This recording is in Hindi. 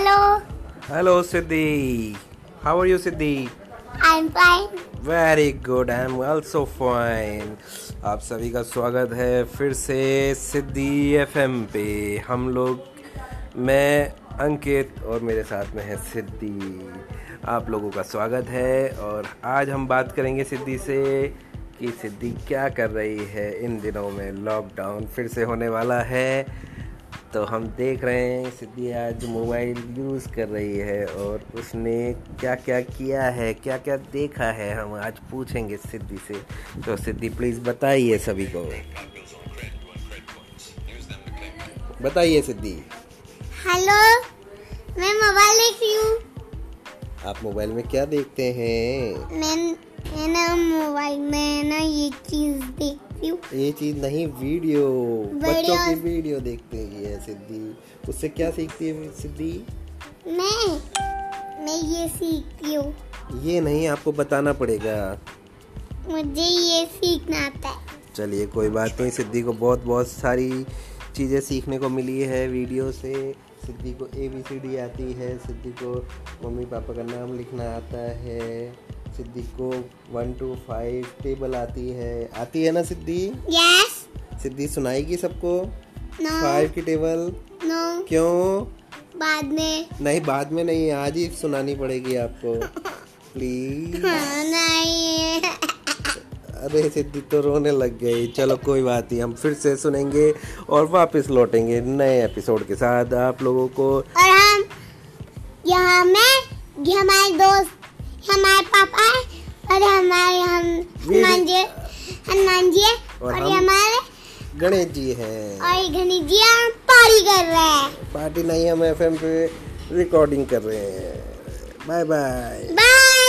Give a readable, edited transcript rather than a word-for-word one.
Hello. Hello, Siddhi. How are you, Siddhi? I'm fine. Very good. I'm also fine. आप सभी का स्वागत है फिर से सिद्धि FM पे। हम लोग, मैं अंकित और मेरे साथ में है सिद्धि। आप लोगों का स्वागत है और आज हम बात करेंगे सिद्धि से कि सिद्धि क्या कर रही है इन दिनों में। लॉकडाउन फिर से होने वाला है तो हम देख रहे हैं सिद्धि आज मोबाइल यूज़ कर रही है और उसने क्या क्या किया है, क्या क्या देखा है, हम आज पूछेंगे सिद्धि से। तो सिद्धि प्लीज़ बताइए सभी को, बताइए सिद्धि। हेलो, मैं मोबाइल देख रही हूँ। आप मोबाइल में क्या देखते हैं? मैं ना मोबाइल में ना ये चीज़ देखती, ये चीज नहीं, वीडियो, बच्चों की वीडियो देखते हैं सिद्धि। उससे क्या सीखती है सिद्धि? मैं ये सीखती हूँ। ये नहीं, आपको बताना पड़ेगा। मुझे ये सीखना आता है। चलिए कोई बात नहीं, सिद्धि को बहुत बहुत सारी चीज़ें सीखने को मिली है वीडियो से। सिद्धि को ABCD आती है, सिद्धि को मम्मी पापा का नाम लिखना आता है, सिद्धि को 1 to 5 टेबल आती है ना सिद्धि? Yes. सिद्धि सुनाएगी सबको? No. 5 की टेबल? No. क्यों? बाद में नहीं, आज ही सुनानी पड़ेगी आपको। प्लीज। नहीं। अरे सिद्धि तो रोने लग गई। चलो कोई बात नहीं, हम फिर से सुनेंगे और वापस लौटेंगे नए एपिसोड के साथ आप लोगों को। और हम यहाँ में हमारे दोस्त, हमारे पापा और हमारे हनुमान जी और हमारे गणेश जी हैं और गणेश जी हम पार्टी कर रहे हैं। पार्टी नहीं, हम FM पे रिकॉर्डिंग कर रहे हैं। Bye bye.